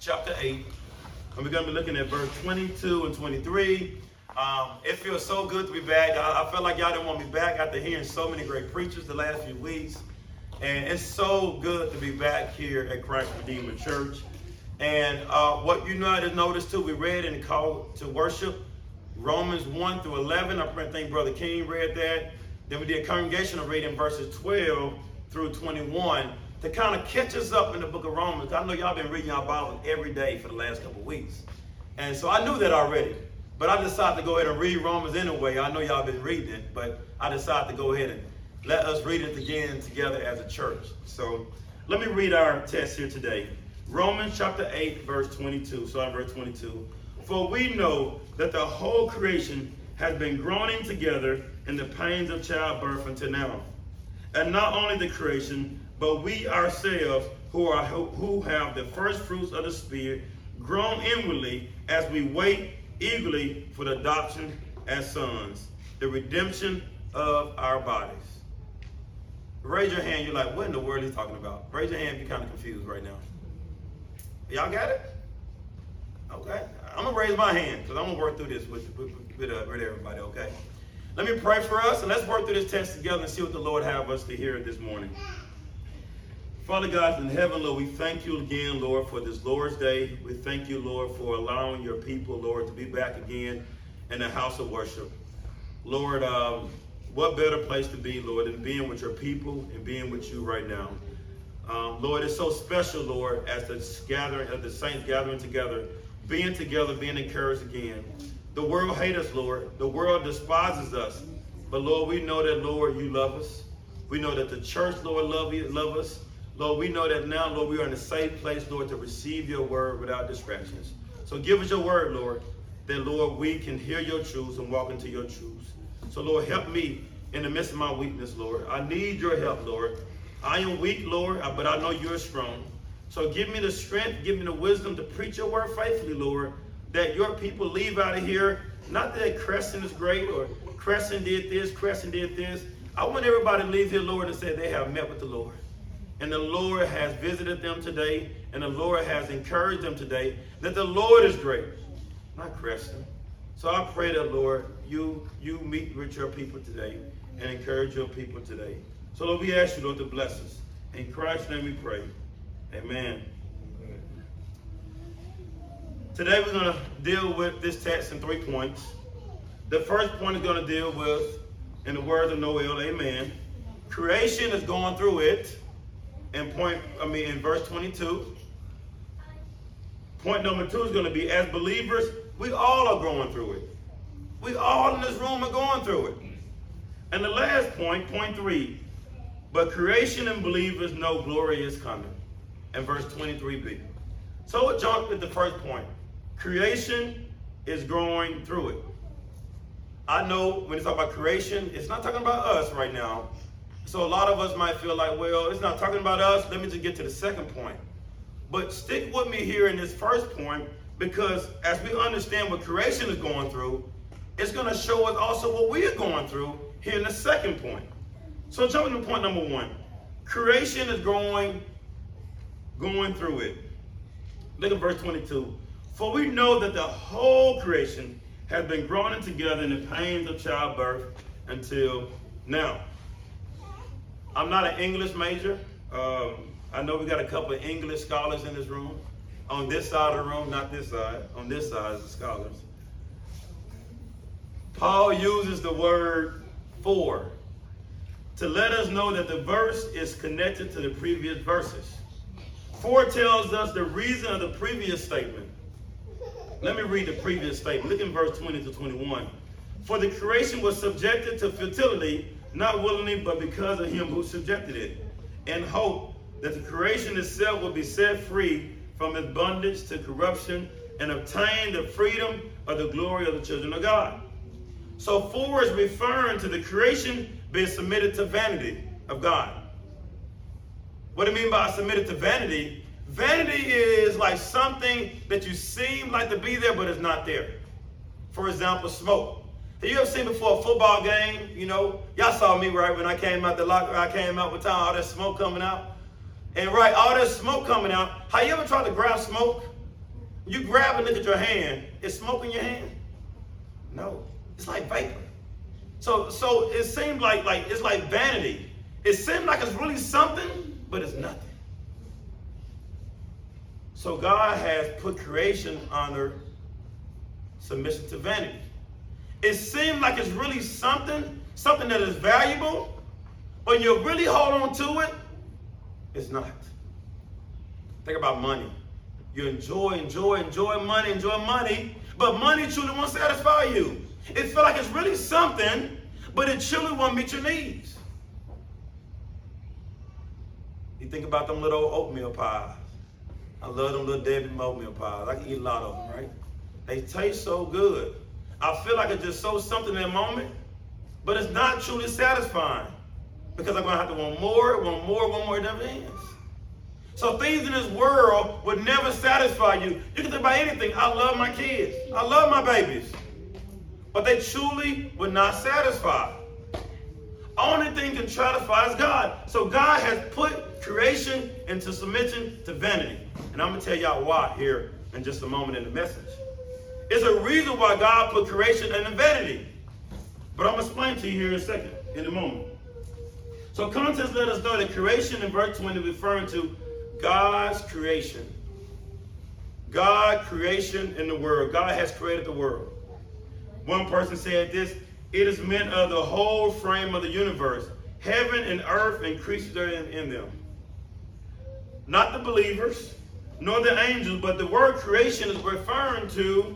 chapter 8, and we're going to be looking at verse 22 and 23. It feels so good to be back. I felt like y'all didn't want me back after hearing so many great preachers the last few weeks. And it's so good to be back here at Christ Redeemer Church. And what you might have noticed too, we read in the call to worship, Romans 1 through 11. I think Brother King read that. Then we did congregational reading verses 12 through 21 to kind of catch us up in the book of Romans. I know y'all been reading your Bible every day for the last couple of weeks. And so I knew that already. But I decided to go ahead and read Romans anyway. I know y'all been reading it, but I decided to go ahead and let us read it again together as a church. So let me read our text here today. Romans chapter 8, verse 22. For we know that the whole creation has been groaning together in the pains of childbirth until now. And not only the creation, but we ourselves who have the first fruits of the Spirit groan inwardly as we wait eagerly for the adoption as sons, the redemption of our bodies. Raise your hand. You're like, what in the world is he talking about? Raise your hand if you're kind of confused right now. Y'all got it? Okay. I'm going to raise my hand because I'm going to work through this with everybody, okay? Let me pray for us, and let's work through this text together and see what the Lord have us to hear this morning. Father God in heaven, Lord, we thank you again, Lord, for this Lord's Day. We thank you, Lord, for allowing your people, Lord, to be back again in the house of worship. Lord, what better place to be, Lord, than being with your people and being with you right now. Lord, it's so special, Lord, as the gathering of the saints gathering together, being encouraged again. The world hates us, Lord. The world despises us. But, Lord, we know that, Lord, you love us. We know that the church, Lord, love us. Lord, we know that now, Lord, we are in a safe place, Lord, to receive your word without distractions. So give us your word, Lord, that, Lord, we can hear your truths and walk into your truths. So, Lord, help me in the midst of my weakness, Lord. I need your help, Lord. I am weak, Lord, but I know you're strong. So give me the strength, give me the wisdom to preach your word faithfully, Lord, that your people leave out of here. Not that Creston is great or Creston did this, Creston did this. I want everybody to leave here, Lord, and say they have met with the Lord. And the Lord has visited them today, and the Lord has encouraged them today, that the Lord is great, not Creston. So I pray that, Lord, you meet with your people today and encourage your people today. So, Lord, we ask you, Lord, to bless us. In Christ's name we pray. Amen. Today we're going to deal with this text in 3 points. The first point is going to deal with, in the words of Noel, amen, creation is going through it. In verse 22. Point number 2 is going to be, as believers, we all are going through it. We all in this room are going through it. And the last point, point 3, but creation and believers know glory is coming. In verse 23b. So we'll jump at the first point. Creation is growing through it. I know when it's talking about creation, it's not talking about us right now. So a lot of us might feel like, well, it's not talking about us. Let me just get to the second point. But stick with me here in this first point, because as we understand what creation is going through, it's going to show us also what we are going through here in the second point. So jumping to point number 1, creation is going through it. Look at verse 22. For we know that the whole creation has been groaning together in the pains of childbirth until now. I'm not an English major. I know we got a couple of English scholars in this room. On this side of the room, not this side. On this side is the scholars. Paul uses the word for to let us know that the verse is connected to the previous verses. For tells us the reason of the previous statement. Let me read the previous statement. Look in verse 20 to 21. For the creation was subjected to futility, not willingly, but because of him who subjected it, in hope that the creation itself will be set free from its bondage to corruption and obtain the freedom of the glory of the children of God. So for is referring to the creation being submitted to vanity of God. What do you mean by submitted to vanity? Vanity is like something that you seem like to be there, but it's not there. For example, smoke. Have you ever seen before a football game? You know, y'all saw me, right, when I came out the locker, I came out with all that smoke coming out. And, right, all that smoke coming out. Have you ever tried to grab smoke You grab a look at your hand, is smoke in your hand? No, it's like vapor. So it seemed like it's like vanity. It seemed like it's really something, but it's nothing. So God has put creation under submission to vanity. It seemed like it's really something that is valuable, but you really hold on to it, it's not. Think about money. You enjoy money, but money truly won't satisfy you. It feels like it's really something, but it truly won't meet your needs. You think about them little oatmeal pies. I love them little Debbie oatmeal pies. I can eat a lot of them, right? They taste so good. I feel like it's just so something in that moment, but it's not truly satisfying because I'm going to have to want more, it never ends. So things in this world would never satisfy you. You can think about anything. I love my kids. I love my babies. But they truly would not satisfy. Only thing can satisfy is God. So God has put creation into submission to vanity. And I'm going to tell y'all why here in just a moment in the message. It's a reason why God put creation into vanity. But I'm going to explain to you here in a second, in a moment. So context let us know that creation in verse 20 referring to God's creation. God's creation in the world. God has created the world. One person said this, it is meant of the whole frame of the universe, heaven and earth and creatures that are in them. Not the believers, nor the angels, but the word creation is referring to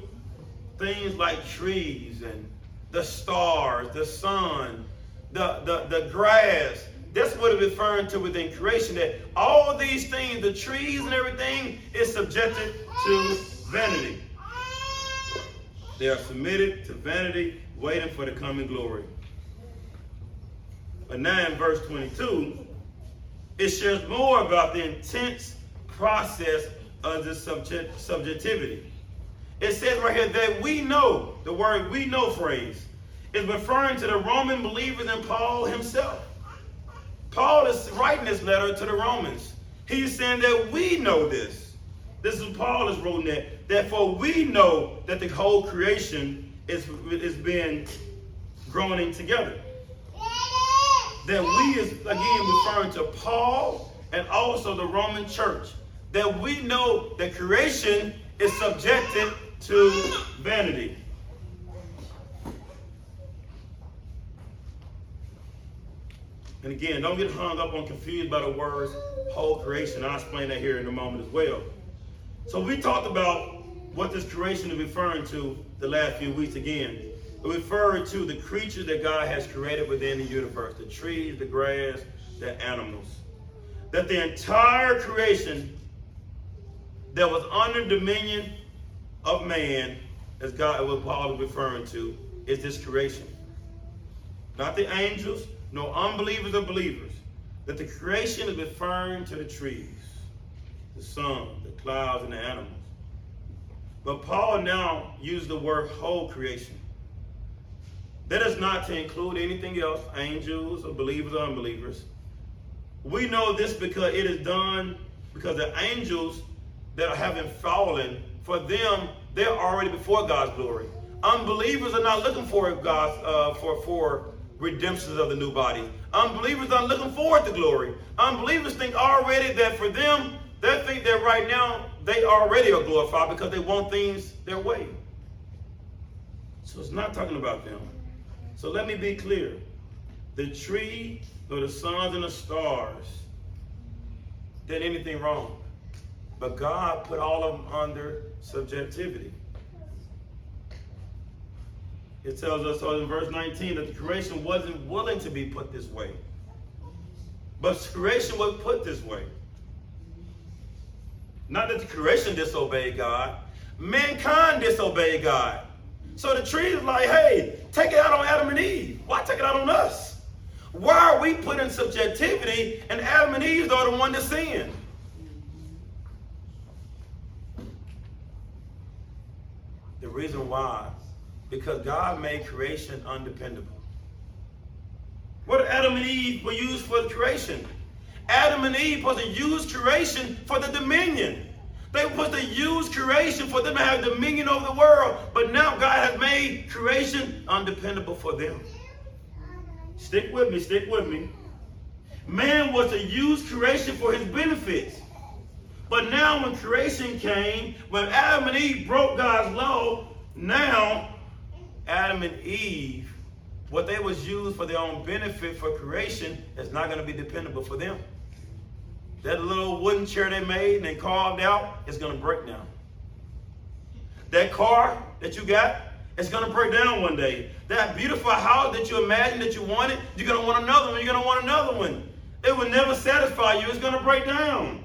things like trees and the stars, the sun, the grass. That's what it's referring to within creation, that all these things, the trees and everything, is subjected to vanity. They are submitted to vanity, waiting for the coming glory. But now in verse 22, it shares more about the intense process of the subjectivity. It says right here that we know, the word we know phrase, is referring to the Roman believers and Paul himself. Paul is writing this letter to the Romans. He's saying that we know this. This is Paul is writing that. Therefore, we know that the whole creation is being groaning together. That we is, again, referring to Paul and also the Roman church. That we know that creation is subjected to vanity. And again, don't get hung up on confused by the words whole creation. I'll explain that here in a moment as well. So we talked about what this creation is referring to the last few weeks again. It referred to the creatures that God has created within the universe, the trees, the grass, the animals. That the entire creation that was under dominion of man, as God, what Paul is referring to, is this creation. Not the angels. No unbelievers or believers, that the creation is referring to the trees, the sun, the clouds, and the animals. But Paul now used the word whole creation. That is not to include anything else, angels or believers or unbelievers. We know this because it is done because the angels that haven't fallen, for them, they're already before God's glory. Unbelievers are not looking for God's for redemptions of the new body. Unbelievers are looking forward to glory. Unbelievers think already that for them, they think that right now they already are glorified because they want things their way. So it's not talking about them. So let me be clear. The tree or the suns and the stars did anything wrong. But God put all of them under subjectivity. It tells us in verse 19 that the creation wasn't willing to be put this way. But creation was put this way. Not that the creation disobeyed God. Mankind disobeyed God. So the tree is like, hey, take it out on Adam and Eve. Why take it out on us? Why are we put in subjectivity and Adam and Eve are the one that sinned? The reason why, because God made creation undependable. What Adam and Eve were used for creation? Adam and Eve was to use creation for the dominion. They were supposed to use creation for them to have dominion over the world. But now God has made creation undependable for them. Stick with me, stick with me. Man was to use creation for his benefits. But now when creation came, when Adam and Eve broke God's law, now Adam and Eve, what they was used for their own benefit for creation is not going to be dependable for them. That little wooden chair they made and they carved out is going to break down. That car that you got, it's going to break down one day. That beautiful house that you imagined that you wanted, you're going to want another one. You're going to want another one. It will never satisfy you. It's going to break down.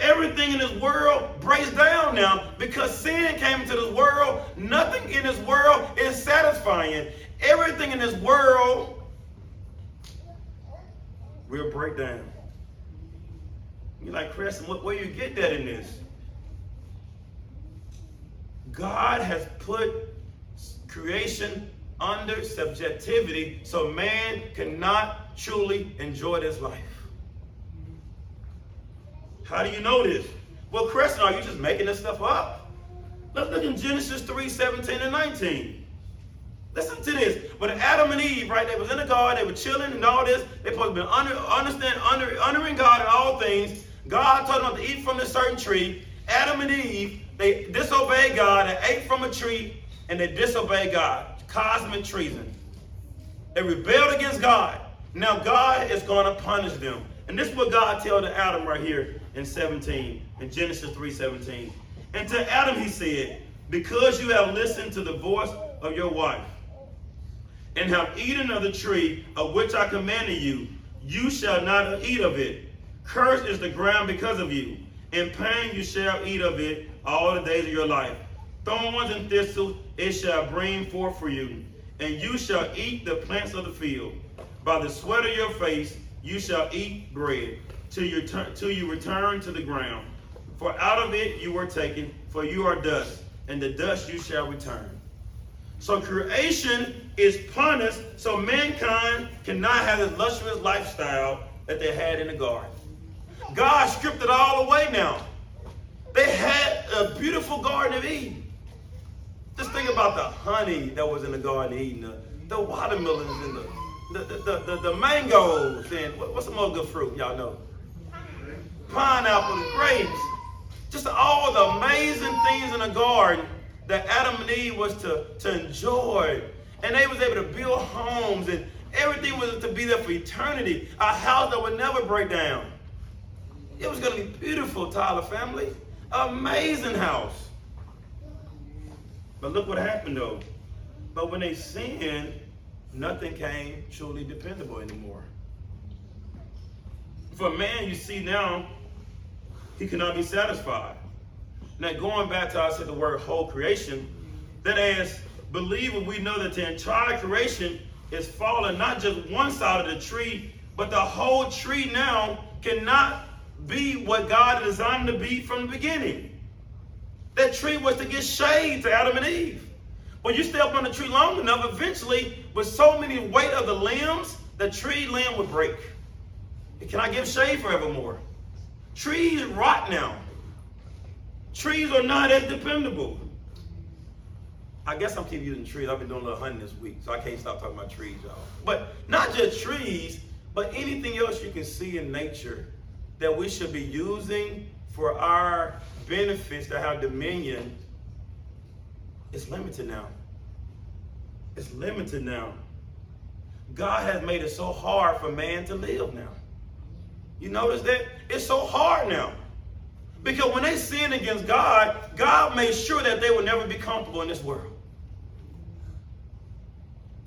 Everything in this world breaks down now because sin came into this world. Nothing in this world is satisfying. Everything in this world will break down. You're like, Creston, where you get that in this? God has put creation under subjectivity so man cannot truly enjoy this life. How do you know this? Well, Creston, are you just making this stuff up? Let's look in Genesis 3:17-19. Listen to this. But Adam and Eve, right, they was in the garden, they were chilling and all this. They supposed to be honoring God in all things. God told them not to eat from this certain tree. Adam and Eve, they disobeyed God, they ate from a tree, and they disobeyed God. Cosmic treason. They rebelled against God. Now God is going to punish them. And this is what God told to Adam right here in 17, in Genesis 3:17. And to Adam he said, because you have listened to the voice of your wife, and have eaten of the tree of which I commanded you, you shall not eat of it. Cursed is the ground because of you. In pain you shall eat of it all the days of your life. Thorns and thistles it shall bring forth for you, and you shall eat the plants of the field. By the sweat of your face you shall eat bread, till you return to the ground. For out of it you were taken, for you are dust, and to dust you shall return. So creation is punished so mankind cannot have this luxurious lifestyle that they had in the garden. God stripped it all away now. They had a beautiful Garden of Eden. Just think about the honey that was in the Garden of Eden, the watermelons and the mangoes and what's some other good fruit y'all know? Pineapple, grapes, just all the amazing things in the garden that Adam and Eve was to enjoy. And they was able to build homes and everything was to be there for eternity. A house that would never break down. It was going to be beautiful, Tyler family. Amazing house. But look what happened though. But when they sinned, nothing came truly dependable anymore. For man, you see now, he cannot be satisfied. Now going back to I said the word whole creation, that as believers we know that the entire creation is fallen, not just one side of the tree, but the whole tree now cannot be what God designed to be from the beginning. That tree was to give shade to Adam and Eve. When you stay up on the tree long enough, eventually, with so many weight of the limbs, the tree limb would break. It cannot give shade forevermore. Trees rot now. Trees are not as dependable. I guess I'm keep using trees. I've been doing a little hunting this week, so I can't stop talking about trees, y'all. But not just trees, but anything else you can see in nature that we should be using for our benefits to have dominion, it's limited now. It's limited now. God has made it so hard for man to live now. You notice that? It's so hard now. Because when they sinned against God, God made sure that they would never be comfortable in this world.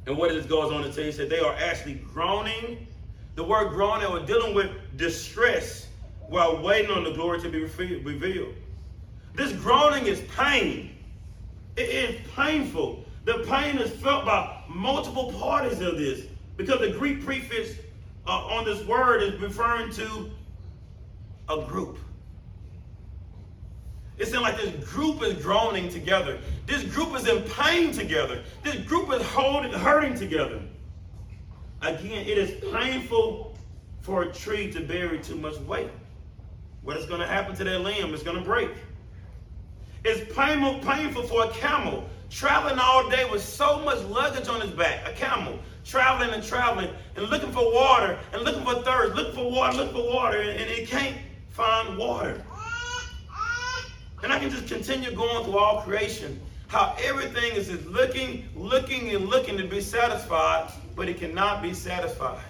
And what it goes on to tell you is that they are actually groaning. The word groaning, they were dealing with distress while waiting on the glory to be revealed. This groaning is pain. It is painful. The pain is felt by multiple parties of this because the Greek prefix on this word is referring to a group. It seems like this group is groaning together. This group is in pain together. This group is hurting together. Again, it is painful for a tree to bear too much weight. what is going to happen to that limb? It's going to break. It's painful for a camel traveling all day with so much luggage on his back. A camel traveling and looking for water and looking for thirst, looking for water, and it can't find water. And I can just continue going through all creation, how everything is just looking to be satisfied, but it cannot be satisfied.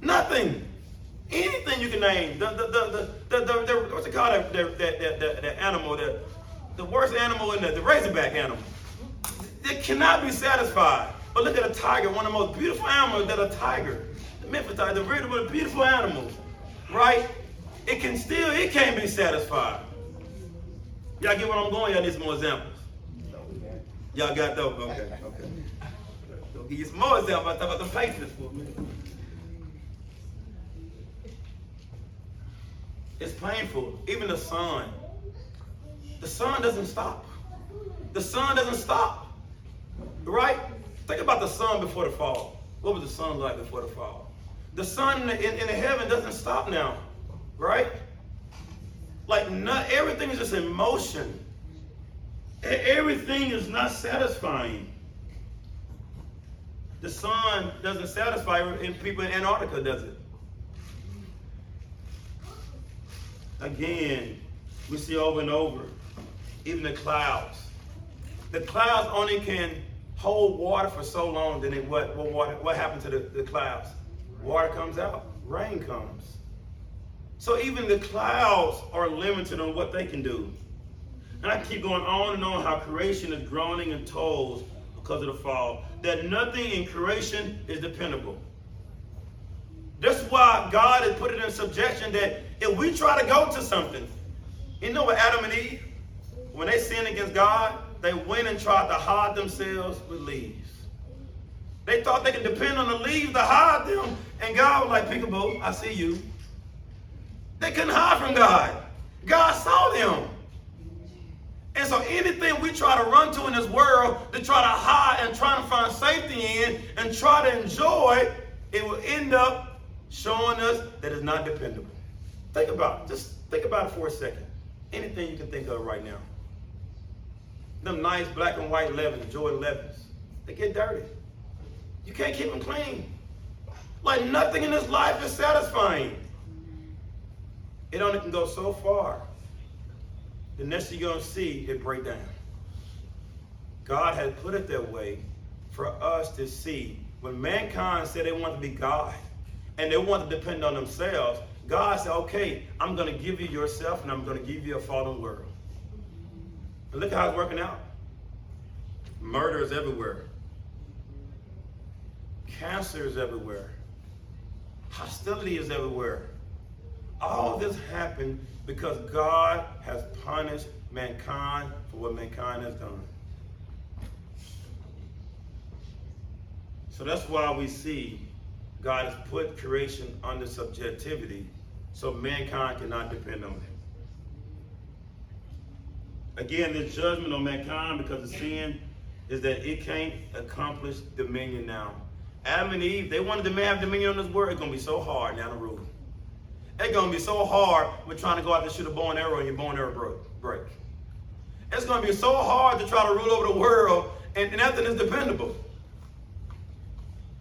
Nothing. Anything you can name. What's it called? The animal, the worst animal in the razorback animal. It cannot be satisfied. But look at a tiger, one of the most beautiful animals that a tiger, the Memphis tiger, the really most beautiful animals, right? It can't be satisfied. Y'all get where I'm going? Y'all need some more examples. Y'all got those? Okay. Go give you some more examples. I talk about the patience for a minute. It's painful. Even the sun. The sun doesn't stop. Right? Think about the sun before the fall. What was the sun like before the fall? The sun in the heaven doesn't stop now. Right? Like everything is just in motion. Everything is not satisfying. The sun doesn't satisfy, and people in Antarctica does it. Again, we see over and over, even the clouds. The clouds only can hold water for so long. Then what happened to the clouds? Water comes out, rain comes. So even the clouds are limited on what they can do. And I keep going on and on how creation is groaning and toils because of the fall. That nothing in creation is dependable. That's why God has put it in subjection, that if we try to go to something, you know what Adam and Eve, when they sinned against God, they went and tried to hide themselves with leaves. They thought they could depend on the leaves to hide them. And God was like, peekaboo, I see you. They couldn't hide from God. God saw them. And so anything we try to run to in this world to try to hide and try to find safety in and try to enjoy, it will end up showing us that it's not dependable. Think about it. Just think about it for a second. Anything you can think of right now. Them nice black and white Levi's, Jordan Levi's, they get dirty. You can't keep them clean. Like nothing in this life is satisfying. It only can go so far. The next thing you're going to see, it break down. God has put it that way for us to see. When mankind said they want to be God and they want to depend on themselves, God said, okay, I'm going to give you yourself and I'm going to give you a fallen world. And look how it's working out. Murder is everywhere. Cancer is everywhere. Hostility is everywhere. All this happened because God has punished mankind for what mankind has done. So that's why we see God has put creation under subjectivity so mankind cannot depend on it. Again, this judgment on mankind because of sin is that it can't accomplish dominion now. Adam and Eve, they wanted to have dominion on this world. It's going to be so hard now to rule. It's going to be so hard when trying to go out to shoot a bow and arrow and your bow and arrow break. It's going to be so hard to try to rule over the world and nothing is dependable.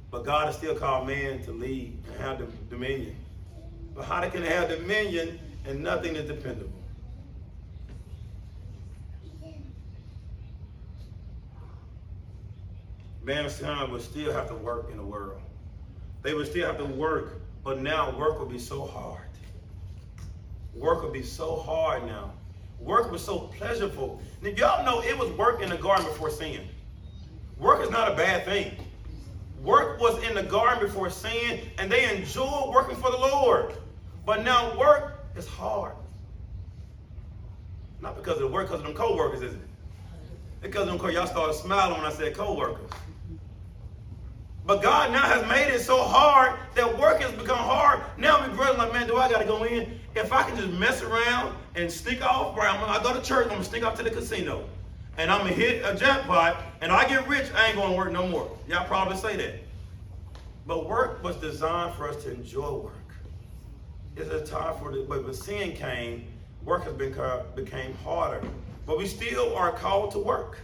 But God has still called man to lead and have dominion. But how they can have dominion and nothing is dependable? Mankind will still have to work in the world. They will still have to work, but now work will be so hard. Work will be so hard now. Work was so pleasurable. Now, y'all know it was work in the garden before sin. Work is not a bad thing. Work was in the garden before sin, and they enjoyed working for the Lord. But now work is hard. Not because of the work, because of them co-workers, isn't it? Because of them, y'all started smiling when I said co-workers. But God now has made it so hard that work has become hard. Now we're growing like, man, do I got to go in? If I can just mess around and sneak off, I go to church, I'm going to sneak off to the casino. And I'm going to hit a jackpot, and I get rich, I ain't going to work no more. Y'all probably say that. But work was designed for us to enjoy work. It's a time for this. But when sin came, work has became harder. But we still are called to work.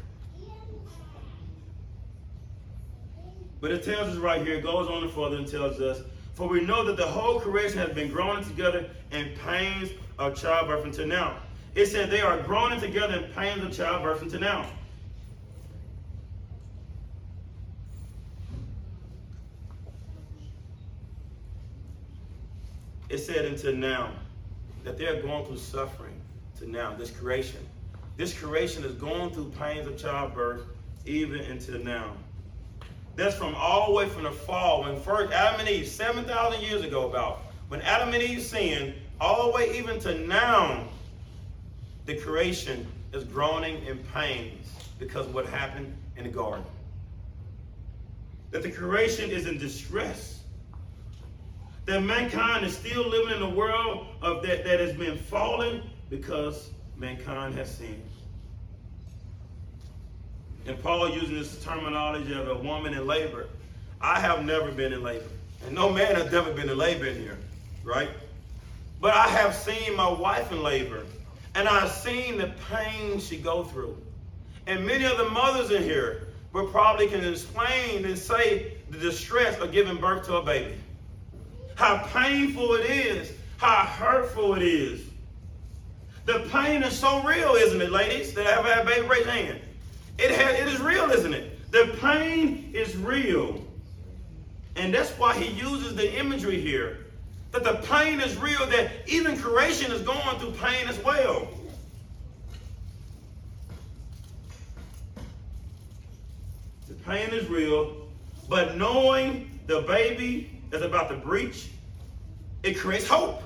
But it tells us right here, it goes on and further and tells us, for we know that the whole creation has been groaning together in pains of childbirth until now. It said they are groaning together in pains of childbirth until now. It said until now, that they are going through suffering to now, this creation. This creation is going through pains of childbirth even until now. That's from all the way from the fall, when first Adam and Eve, 7,000 years ago about, when Adam and Eve sinned, all the way even to now, the creation is groaning in pains because of what happened in the garden. That the creation is in distress. That mankind is still living in a world of that has been fallen because mankind has sinned. And Paul using this terminology of a woman in labor. I have never been in labor. And no man has ever been in labor in here, right? But I have seen my wife in labor. And I've seen the pain she go through. And many of the mothers in here will probably can explain and say the distress of giving birth to a baby. How painful it is, how hurtful it is. The pain is so real, isn't it, ladies? That have had a baby, raise your hand. It is real, isn't it? The pain is real. And that's why he uses the imagery here. That the pain is real, that even creation is going through pain as well. The pain is real, but knowing the baby is about to breach, it creates hope.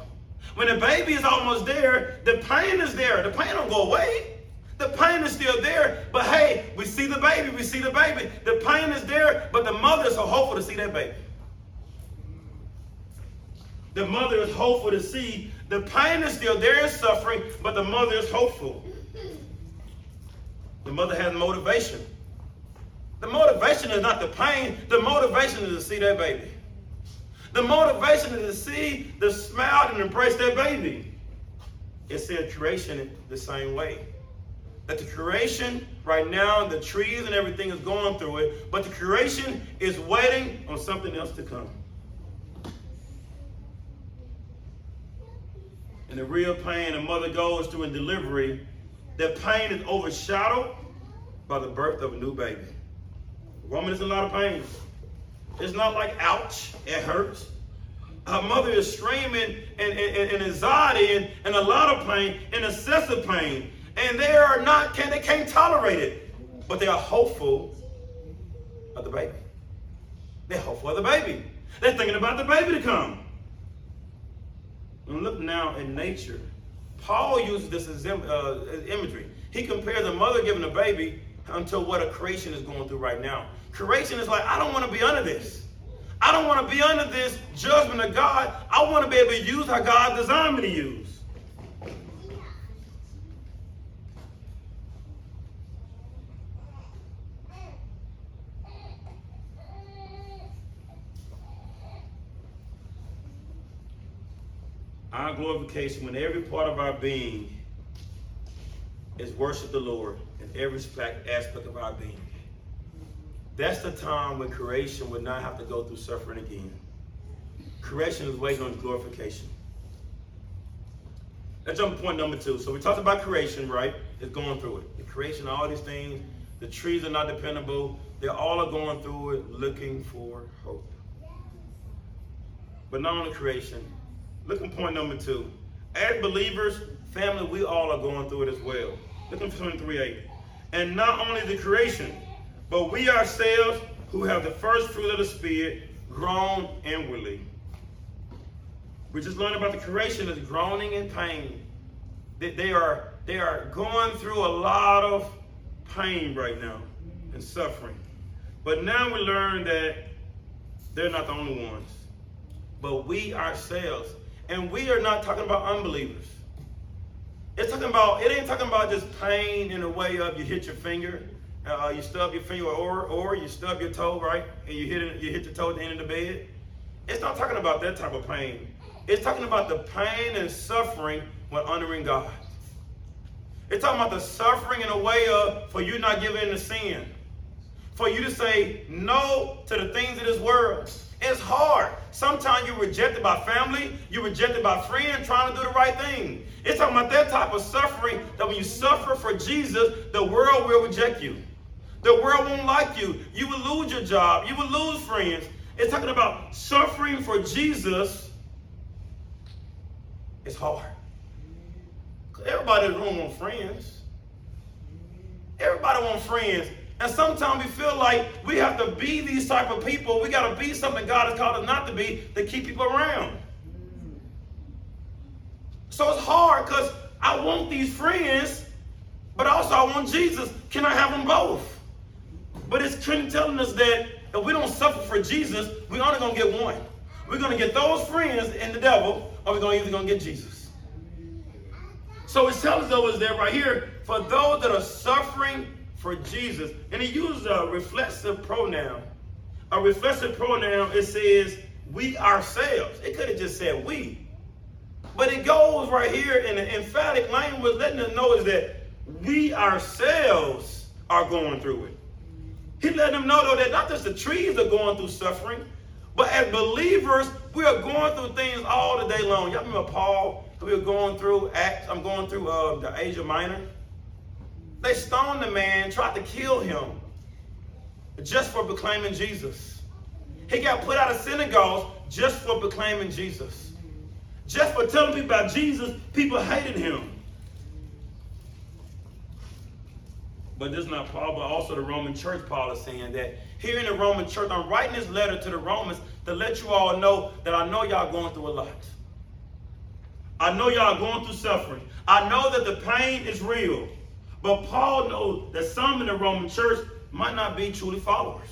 When the baby is almost there, the pain is there. The pain don't go away. The pain is still there, but hey, we see the baby, we see the baby. The pain is there, but the mother is so hopeful to see that baby. The mother is hopeful to see. The pain is still there and suffering, but the mother is hopeful. The mother has motivation. The motivation is not the pain. The motivation is to see that baby. The motivation is to see the smile and embrace that baby. It said creation the same way. That the creation right now, the trees and everything is going through it, but the creation is waiting on something else to come. And the real pain a mother goes through in delivery, that pain is overshadowed by the birth of a new baby. A woman is in a lot of pain. It's not like, ouch, it hurts. Her mother is screaming and anxiety and a lot of pain and excessive pain. And they can't tolerate it. But they are hopeful of the baby. They're hopeful of the baby. They're thinking about the baby to come. And look now in nature. Paul uses this imagery. He compares a mother giving a baby unto what a creation is going through right now. Creation is like, I don't want to be under this. I don't want to be under this judgment of God. I want to be able to use how God designed me to use. Our glorification, when every part of our being is worship the Lord in every aspect of our being. That's the time when creation would not have to go through suffering again. Creation is waiting on glorification. Let's jump to point number 2. So we talked about creation, right? It's going through it. The creation, all these things, the trees are not dependable. They all are going through it looking for hope. But not only creation. Look at point number 2. As believers, family, we all are going through it as well. Look at 23:8. And not only the creation, but we ourselves who have the first fruit of the Spirit groan inwardly. We just learned about the creation is groaning in pain. They are going through a lot of pain right now and suffering. But now we learn that they're not the only ones, but we ourselves. And we are not talking about unbelievers. It ain't talking about just pain in the way of you hit your finger, you stub your finger, or you stub your toe, right? And you hit your toe at the end of the bed. It's not talking about that type of pain. It's talking about the pain and suffering when honoring God. It's talking about the suffering in a way of for you not giving in to sin. For you to say no to the things of this world. It's hard. Sometimes you're rejected by family. You're rejected by friends trying to do the right thing. It's talking about that type of suffering that when you suffer for Jesus, the world will reject you. The world won't like you. You will lose your job. You will lose friends. It's talking about suffering for Jesus. It's hard. Everybody in the room wants friends. Everybody wants friends. And sometimes we feel like we have to be these type of people. We got to be something God has called us not to be to keep people around. So it's hard because I want these friends, but also I want Jesus. Can I have them both? But it's telling us that if we don't suffer for Jesus, we're only going to get one. We're going to get those friends and the devil, or we're going to either going to get Jesus. So it's telling us that right here, for those that are suffering for Jesus. And he used a reflexive pronoun. A reflexive pronoun, it says, we ourselves. It could have just said we. But it goes right here in the emphatic language, letting us know is that we ourselves are going through it. He let them know, though, that not just the trees are going through suffering, but as believers, we are going through things all the day long. Y'all remember Paul? We were going through Acts. I'm going through the Asia Minor. They stoned the man, tried to kill him just for proclaiming Jesus. He got put out of synagogues just for proclaiming Jesus. Just for telling people about Jesus, people hated him. But this is not Paul, but also the Roman church. Paul is saying that here in the Roman church, I'm writing this letter to the Romans to let you all know that I know y'all going through a lot. I know y'all going through suffering. I know that the pain is real. But Paul knows that some in the Roman church might not be truly followers.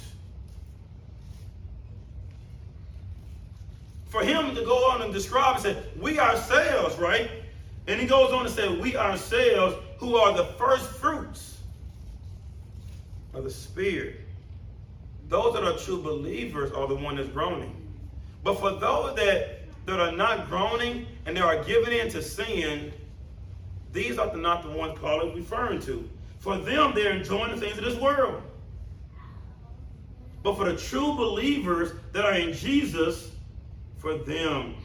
For him to go on and describe and say, we ourselves, right? And he goes on to say, we ourselves who are the first fruits of the Spirit. Those that are true believers are the one that's groaning. But for those that are not groaning and they are giving in to sin, these are not the ones Paul is referring to. For them, they're enjoying the things of this world. But for the true believers that are in Jesus, for them,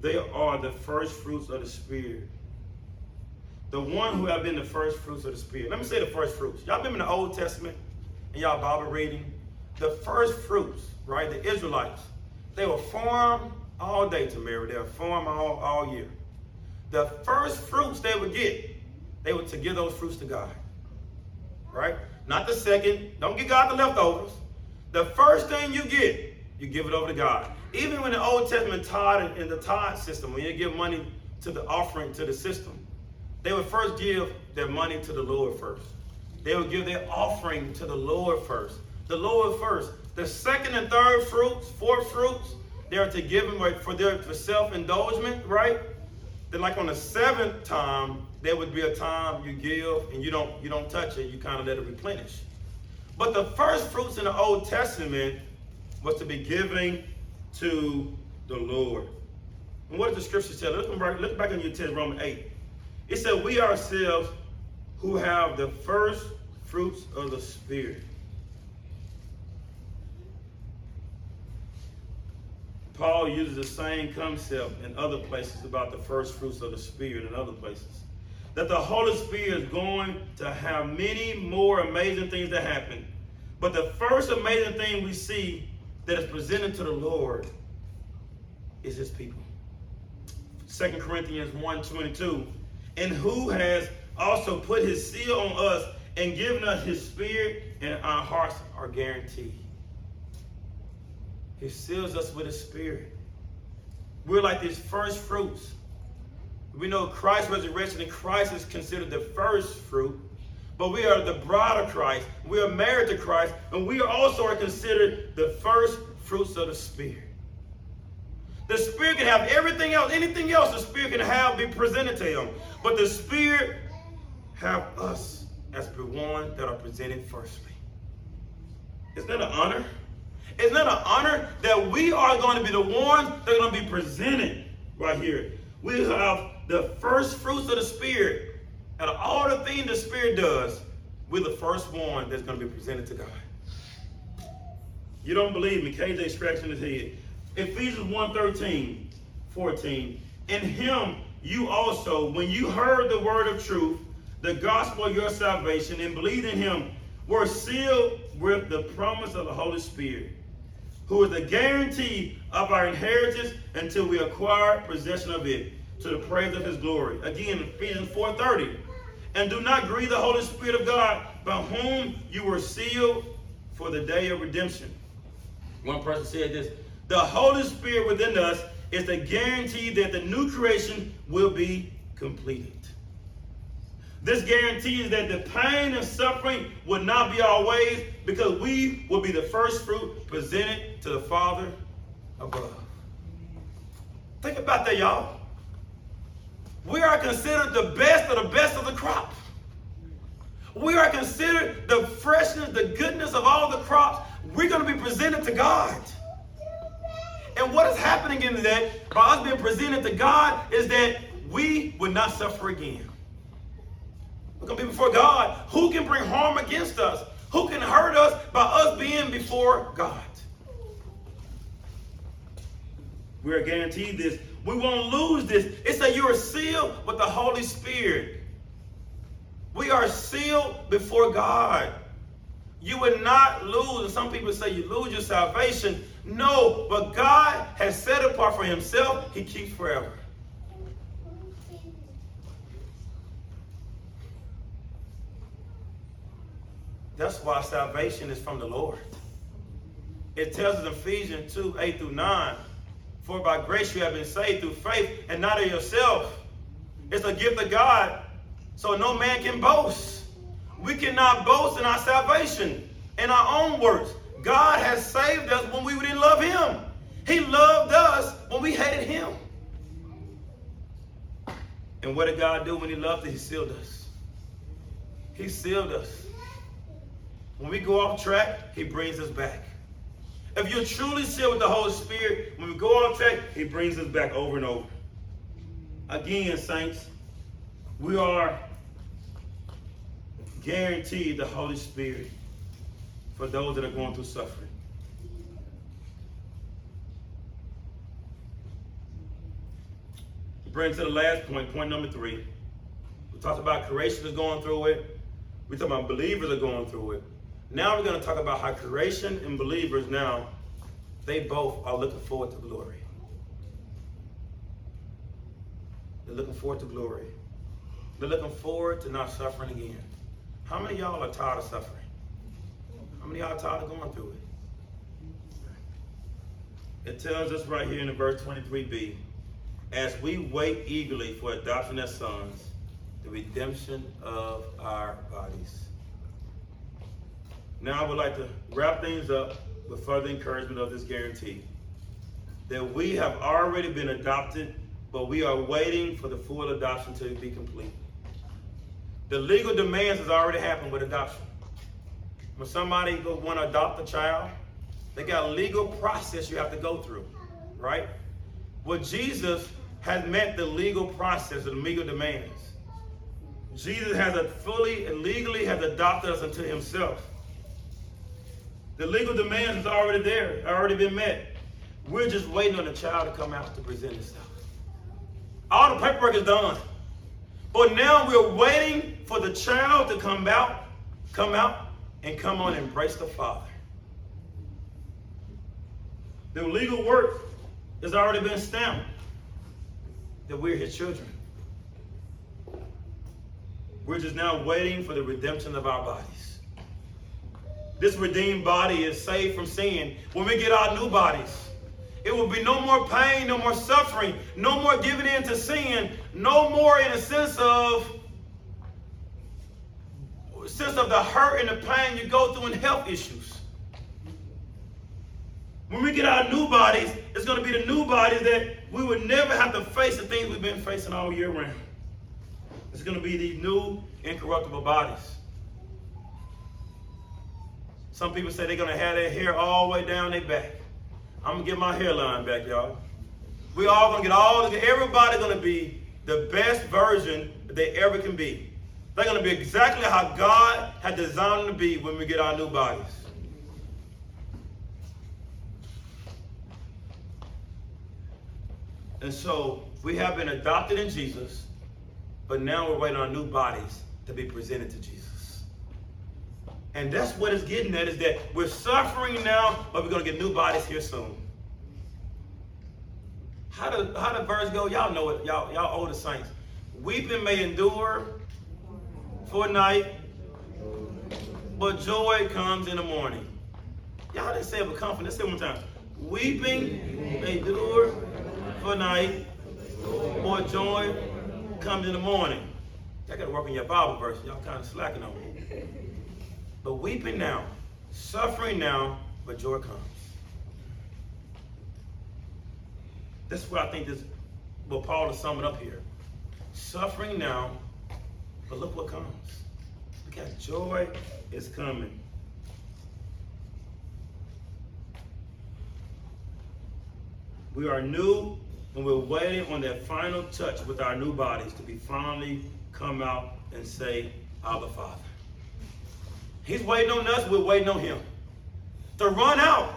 they are the first fruits of the Spirit. The one who have been the first fruits of the Spirit. Let me say the first fruits. Y'all remember the Old Testament and y'all Bible reading? The first fruits, right? The Israelites, they were formed all day to Mary. They were formed all year. The first fruits they would get, they were to give those fruits to God, right? Not the second. Don't give God the leftovers. The first thing you get, you give it over to God. Even when the Old Testament tithe and the tithe system, when you give money to the offering to the system, they would first give their money to the Lord first. They would give their offering to the Lord first. The Lord first. The second and third fruits, fourth fruits, they are to give them for their self-indulgement, right? Then like on the seventh time, there would be a time you give and you don't touch it. You kind of let it replenish. But the first fruits in the Old Testament was to be giving to the Lord. And what does the scripture say? Look back in your text, Romans 8. It said, we ourselves who have the first fruits of the Spirit. Paul uses the same concept in other places about the first fruits of the Spirit in other places. That the Holy Spirit is going to have many more amazing things that happen. But the first amazing thing we see that is presented to the Lord is his people. 2 Corinthians 1:22, and who has also put his seal on us and given us his Spirit, and our hearts are guaranteed. He seals us with his Spirit. We're like these first fruits. We know Christ's resurrection and Christ is considered the first fruit, but we are the bride of Christ. We are married to Christ, and we also are considered the first fruits of the Spirit. The Spirit can have everything else, anything else the Spirit can have be presented to him, but the Spirit have us as the one that are presented firstly. Isn't that an honor? It's not an honor that we are going to be the ones that are going to be presented right here. We have the first fruits of the Spirit. And all the things the Spirit does, we're the first one that's going to be presented to God. You don't believe me? KJ scratching his head. Ephesians 1:13-14. In him you also, when you heard the word of truth, the gospel of your salvation, and believed in him, were sealed with the promise of the Holy Spirit, who is the guarantee of our inheritance until we acquire possession of it, to the praise of his glory. Again, Ephesians 4:30. And do not grieve the Holy Spirit of God, by whom you were sealed for the day of redemption. One person said this: the Holy Spirit within us is the guarantee that the new creation will be completed. This guarantees that the pain and suffering will not be our ways, because we will be the first fruit presented to the Father above. Think about that, y'all. We are considered the best of the best of the crop. We are considered the freshness, the goodness of all the crops. We're going to be presented to God. And what is happening in that, by us being presented to God, is that we will not suffer again. We're going to be before God. Who can bring harm against us? Who can hurt us by us being before God? We are guaranteed this. We won't lose this. It's that you are sealed with the Holy Spirit. We are sealed before God. You would not lose. And some people say you lose your salvation. No, but God has set apart for himself. He keeps forever. That's why salvation is from the Lord. It tells us in Ephesians 2:8-9, for by grace you have been saved through faith, and not of yourself. It's a gift of God, so no man can boast. We cannot boast in our salvation, in our own works. God has saved us when we didn't love him. He loved us when we hated him. And what did God do when he loved us? He sealed us. He sealed us. When we go off track, he brings us back. If you're truly sealed with the Holy Spirit, when we go off track, he brings us back over and over. Again, saints, we are guaranteed the Holy Spirit for those that are going through suffering. It brings to the last point, point number 3. We talked about creation is going through it. We talked about believers are going through it. Now we're going to talk about how creation and believers now, they both are looking forward to glory. They're looking forward to glory. They're looking forward to not suffering again. How many of y'all are tired of suffering? How many of y'all are tired of going through it? It tells us right here in verse 23b, as we wait eagerly for adoption as sons, the redemption of our bodies. Now I would like to wrap things up with further encouragement of this guarantee, that we have already been adopted, but we are waiting for the full adoption to be complete. The legal demands has already happened with adoption. When somebody want to adopt a child, they got a legal process you have to go through, right? Well, Jesus has met the legal process, the legal demands. Jesus has fully and legally has adopted us unto himself. The legal demand is already there, already been met. We're just waiting on the child to come out to present itself. All the paperwork is done. But now we're waiting for the child to come out and come on and embrace the Father. The legal work has already been stamped that we're his children. We're just now waiting for the redemption of our bodies. This redeemed body is saved from sin. When we get our new bodies, it will be no more pain, no more suffering, no more giving in to sin, no more in a sense of the hurt and the pain you go through in health issues. When we get our new bodies, it's going to be the new body that we would never have to face the things we've been facing all year round. It's going to be these new, incorruptible bodies. Some people say they're going to have their hair all the way down their back. I'm going to get my hairline back, y'all. We're all going to get all, everybody's going to be the best version they ever can be. They're going to be exactly how God had designed them to be when we get our new bodies. And so we have been adopted in Jesus, but now we're waiting on new bodies to be presented to Jesus. And that's what it's getting at, is that we're suffering now, but we're going to get new bodies here soon. How do verse go? Y'all know it. Y'all older saints. Weeping may endure for a night, but joy comes in the morning. Y'all didn't say it with confidence. Let's say it one time. Weeping may endure for a night, but joy comes in the morning. Y'all got to work on your Bible verse. Y'all kind of slacking on me. But weeping now, suffering now, but joy comes. That's where I think this, what Paul is summing up here. Suffering now, but look what comes. Look at joy is coming. We are new, and we're waiting on that final touch with our new bodies to be finally come out and say, Abba, Father. He's waiting on us, we're waiting on him. To run out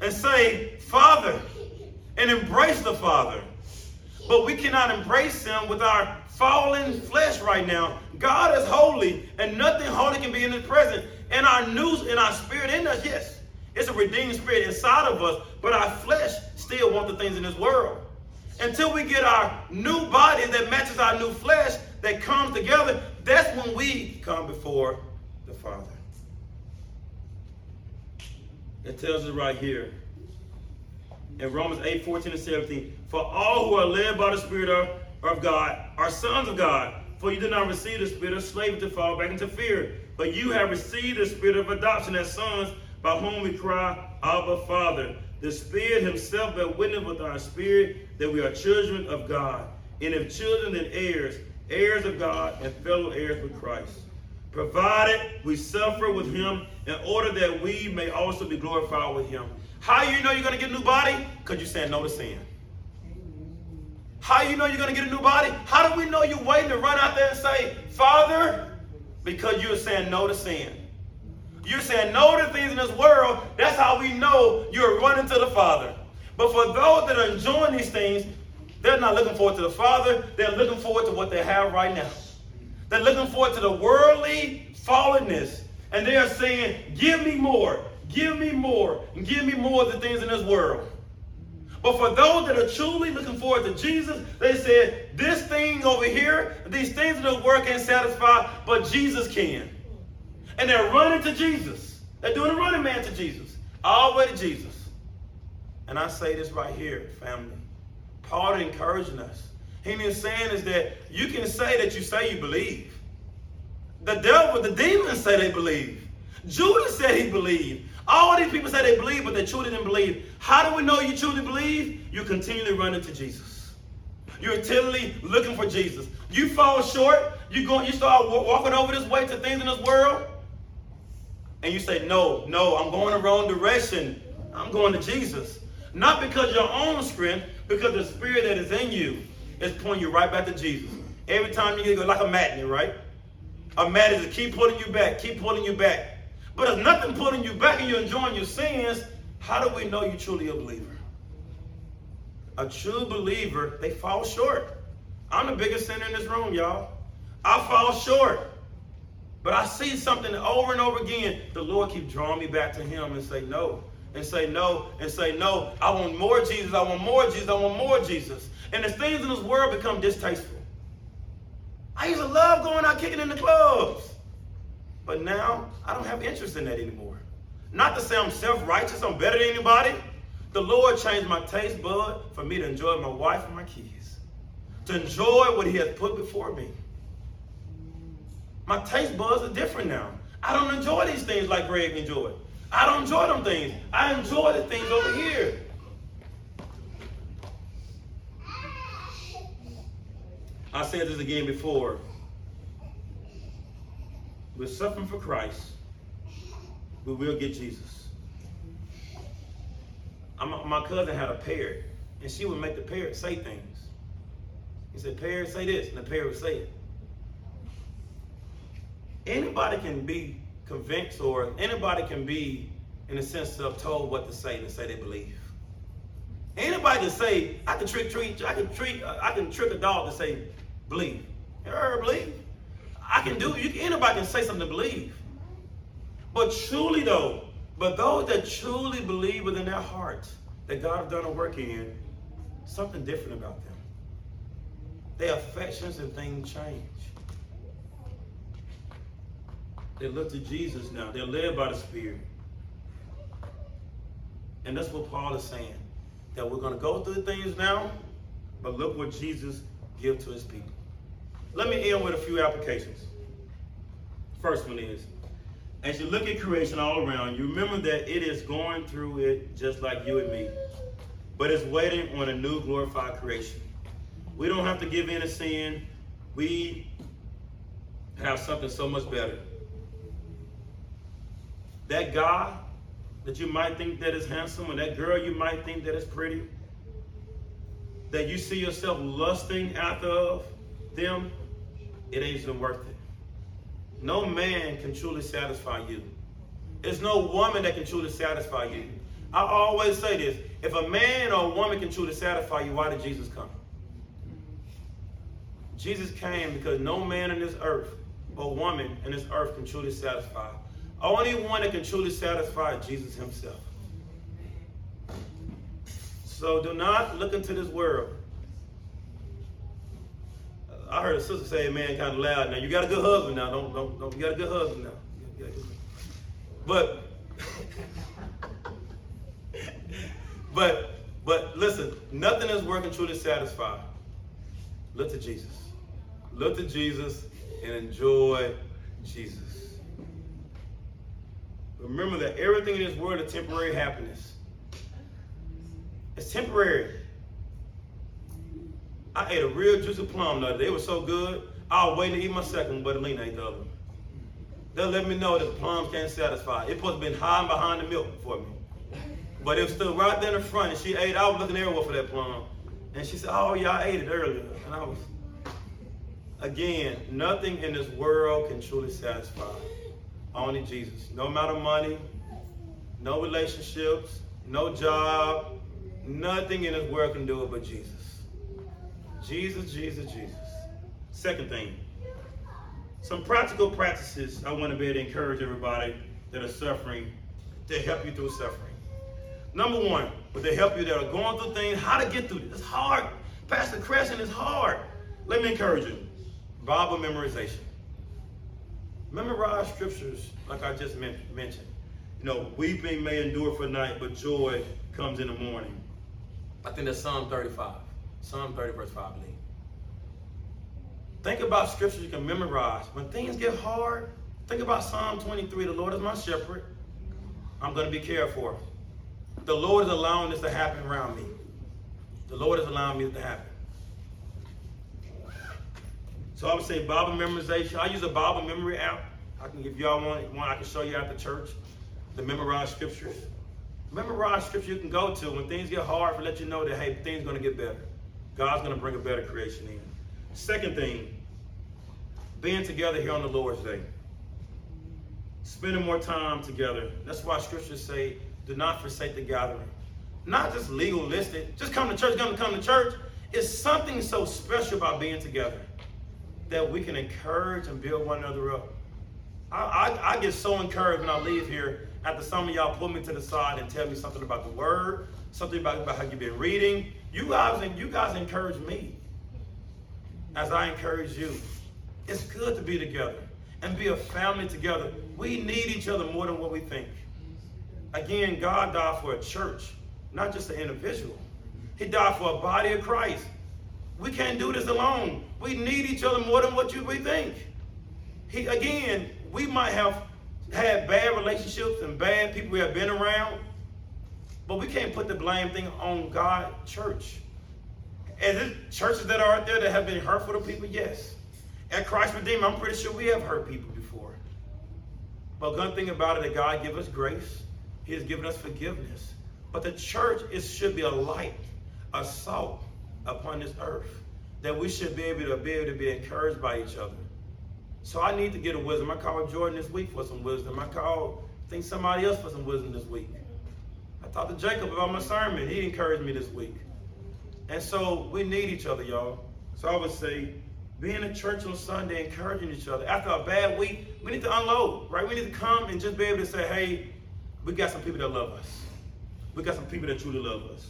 and say, Father. And embrace the Father. But we cannot embrace him with our fallen flesh right now. God is holy, and nothing holy can be in his presence. And our news and our spirit in us, yes, it's a redeemed spirit inside of us, but our flesh still wants the things in this world. Until we get our new body that matches our new flesh, that comes together, that's when we come before the Father. It tells us right here, in Romans 8, 14 and 17, for all who are led by the Spirit of God are sons of God. For you did not receive the spirit of slavery to fall back into fear, but you have received the spirit of adoption as sons, by whom we cry, Abba, Father. The Spirit himself bears witness with our spirit that we are children of God. And if children, then heirs, heirs of God and fellow heirs with Christ, provided we suffer with him in order that we may also be glorified with him. How you know you're going to get a new body? Because you said no to sin. How you know you're going to get a new body? How do we know you're waiting to run out there and say, Father? Because you're saying no to sin. You're saying no to things in this world. That's how we know you're running to the Father. But for those that are enjoying these things, they're not looking forward to the Father. They're looking forward to what they have right now. They're looking forward to the worldly fallenness. And they are saying, give me more. Give me more, and give me more of the things in this world. But for those that are truly looking forward to Jesus, they said, this thing over here, these things in this world can't satisfy, but Jesus can. And they're running to Jesus. They're doing a running man to Jesus. All the way to Jesus. And I say this right here, family. Paul is encouraging us. He is saying is that you can say you believe. The devil, the demons say they believe. Judas said he believed. All these people say they believe, but they truly didn't believe. How do we know you truly believe? You continually run into Jesus. You're continually looking for Jesus. You fall short. You start walking over this way to things in this world. And you say, no, I'm going the wrong direction. I'm going to Jesus. Not because of your own strength, because the spirit that is in you is pointing you right back to Jesus. Every time you go like a matinee, right? A matinee is keep pulling you back. But there's nothing pulling you back and you're enjoying your sins. How do we know you're truly a believer? A true believer, they fall short. I'm the biggest sinner in this room, y'all. I fall short. But I see something over and over again. The Lord keeps drawing me back to him and say no, and say no, and say no. I want more Jesus, I want more Jesus, I want more Jesus. And the things in this world become distasteful. I used to love going out kicking in the clubs. But now, I don't have interest in that anymore. Not to say I'm self-righteous, I'm better than anybody. The Lord changed my taste bud for me to enjoy my wife and my kids. To enjoy what he has put before me. My taste buds are different now. I don't enjoy these things like Greg enjoyed. I don't enjoy them things. I enjoy the things over here. I said this again before. We're suffering for Christ, we will get Jesus. My cousin had a parrot, and she would make the parrot say things. He said, "Parrot, say this," and the parrot would say it. Anybody can be convinced, or anybody can be, in a sense, of told what to say and say they believe. Anybody can say, "I can trick a dog to say believe." You heard believe? Anybody can say something to believe. But truly though, but those that truly believe within their hearts that God has done a work in, something different about them. Their affections and things change. They look to Jesus now. They're led by the Spirit. And that's what Paul is saying, that we're going to go through things now, but look what Jesus gives to his people. Let me end with a few applications. First one is, as you look at creation all around, you remember that it is going through it just like you and me, but it's waiting on a new glorified creation. We don't have to give in to sin. We have something so much better. That guy that you might think that is handsome, or that girl you might think that is pretty, that you see yourself lusting after of them, it ain't even worth it. No man can truly satisfy you. There's no woman that can truly satisfy you. I always say this, if a man or a woman can truly satisfy you, why did Jesus come? Jesus came because no man in this earth or woman in this earth can truly satisfy. Only one that can truly satisfy is Jesus himself. So do not look into this world. I heard a sister say amen kind of loud now. You got a good husband now. Don't you got a good husband now. But listen, nothing is working truly satisfied. Look to Jesus. Look to Jesus and enjoy Jesus. Remember that everything in this world is temporary happiness. It's temporary. I ate a real juicy plum the other day. It was so good. I was waiting to eat my second one, but Alina ate the other one. They let me know that the plums can't satisfy. It supposed to have been hiding behind the milk for me. But it was still right there in the front, and she ate. I was looking everywhere for that plum. And she said, "Oh, yeah, I ate it earlier." And I was, again, nothing in this world can truly satisfy. Only Jesus. No amount of money, no relationships, no job, nothing in this world can do it but Jesus. Jesus, Jesus, Jesus. Second thing, some practical practices I want to be able to encourage everybody that are suffering to help you through suffering. Number one, but to help you that are going through things, how to get through this. It's hard. Pastor Creston is hard. Let me encourage you. Bible memorization. Memorize scriptures like I just mentioned. You know, weeping may endure for night, but joy comes in the morning. I think that's Psalm 35. Psalm 30, verse 5, I believe. Think about scriptures you can memorize. When things get hard, think about Psalm 23. The Lord is my shepherd. I'm going to be cared for. The Lord is allowing this to happen around me. The Lord is allowing me to happen. So I would say Bible memorization. I use a Bible memory app. I can give y'all one I can show you after church to memorize scriptures. Memorize scripture you can go to when things get hard to let you know that, hey, things are going to get better. God's going to bring a better creation in. Second thing, being together here on the Lord's Day. Spending more time together. That's why scriptures say, do not forsake the gathering. Not just legalistic. Just come to church, come to church. It's something so special about being together that we can encourage and build one another up. I get so encouraged when I leave here after some of y'all pull me to the side and tell me something about the word, something about how you've been reading. You guys encourage me as I encourage you. It's good to be together and be a family together. We need each other more than what we think. Again, God died for a church, not just an individual. He died for a body of Christ. We can't do this alone. We need each other more than what we think. Again, we might have had bad relationships and bad people we have been around, but we can't put the blame thing on God, church. And there's churches that are out there that have been hurtful to people, yes. At Christ Redeemer, I'm pretty sure we have hurt people before. But one thing about it, that God give us grace. He has given us forgiveness. But the church should be a light, a salt upon this earth, that we should be able to be encouraged by each other. So I need to get a wisdom. I called Jordan this week for some wisdom. I called, I think, somebody else for some wisdom this week. I talked to Jacob about my sermon. He encouraged me this week. And so we need each other, y'all. So I would say, being in church on Sunday, encouraging each other. After a bad week, we need to unload, right? We need to come and just be able to say, hey, we got some people that love us. We got some people that truly love us.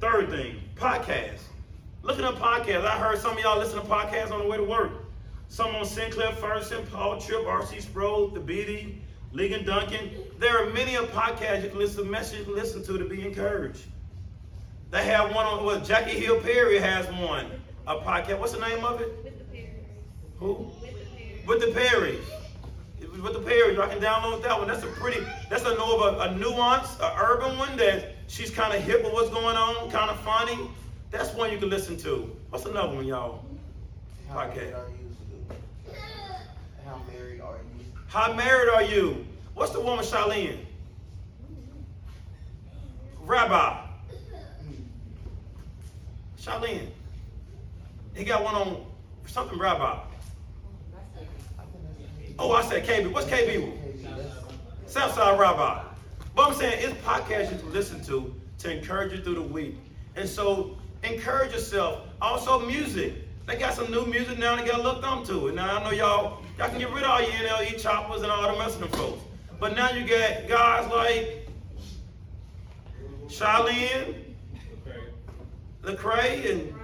Third thing, podcasts. Looking at podcasts. I heard some of y'all listen to podcasts on the way to work. Some on Sinclair Ferguson, Paul Tripp, R.C. Sproul, the BD, Ligon Duncan. There are many of podcasts you can listen to be encouraged. They have one on, well, Jackie Hill Perry has one, a podcast. What's the name of it? With the Perrys. Who? With the Perrys. With the Perrys. I can download that one. That's a pretty, that's a new, a nuanced, an urban one that she's kind of hip with what's going on, kind of funny. That's one you can listen to. What's another one, y'all? Podcast. How married are you? How married are you? What's the woman, Charlene? Rabbi. Charlene. He got one on something, Rabbi. Oh, I said KB. What's KB? Southside Rabbi. But I'm saying it's podcasts you can listen to encourage you through the week. And so encourage yourself. Also music. They got some new music now and they got looked onto it. Now I know y'all can get rid of all your NLE choppers and all the rest of them folks. But now you got guys like Charlene, Lecrae, and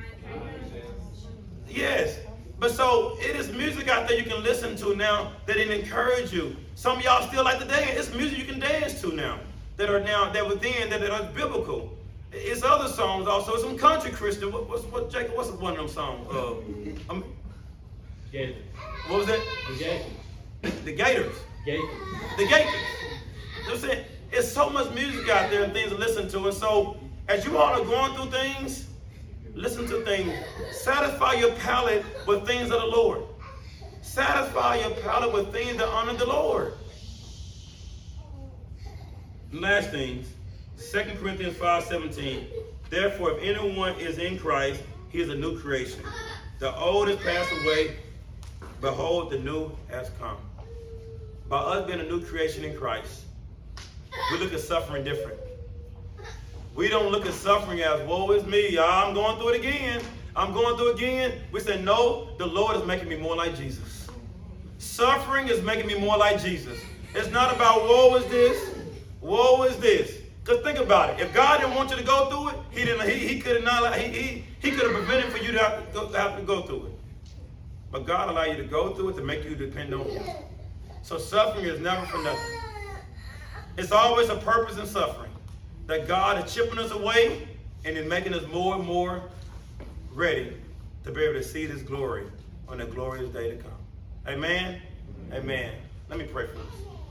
yes. But so it is music out there you can listen to now that it encourage you. Some of y'all still like to dance. It's music you can dance to now that are biblical. It's other songs also. It's some country Christian. What Jacob? What's one of them songs? Gators. What was that? The Gators. The Gators. Gators. The Gators. You know what I'm saying? It's so much music out there and things to listen to. And so, as you all are going through things, listen to things. Satisfy your palate with things of the Lord. Satisfy your palate with things that honor the Lord. And last things. 2 Corinthians 5:17. Therefore, if anyone is in Christ, he is a new creation. The old has passed away. Behold, the new has come. By us being a new creation in Christ, we look at suffering different. We don't look at suffering as, woe is me, y'all, I'm going through it again. We say, no, the Lord is making me more like Jesus. Suffering is making me more like Jesus. It's not about, woe is this. Because think about it. If God didn't want you to go through it, He could have prevented for you to have to go through it. But God allowed you to go through it to make you depend on Him. So suffering is never for nothing. It's always a purpose in suffering. That God is chipping us away and is making us more and more ready to be able to see this glory on the glorious day to come. Amen? Amen. Let me pray for us.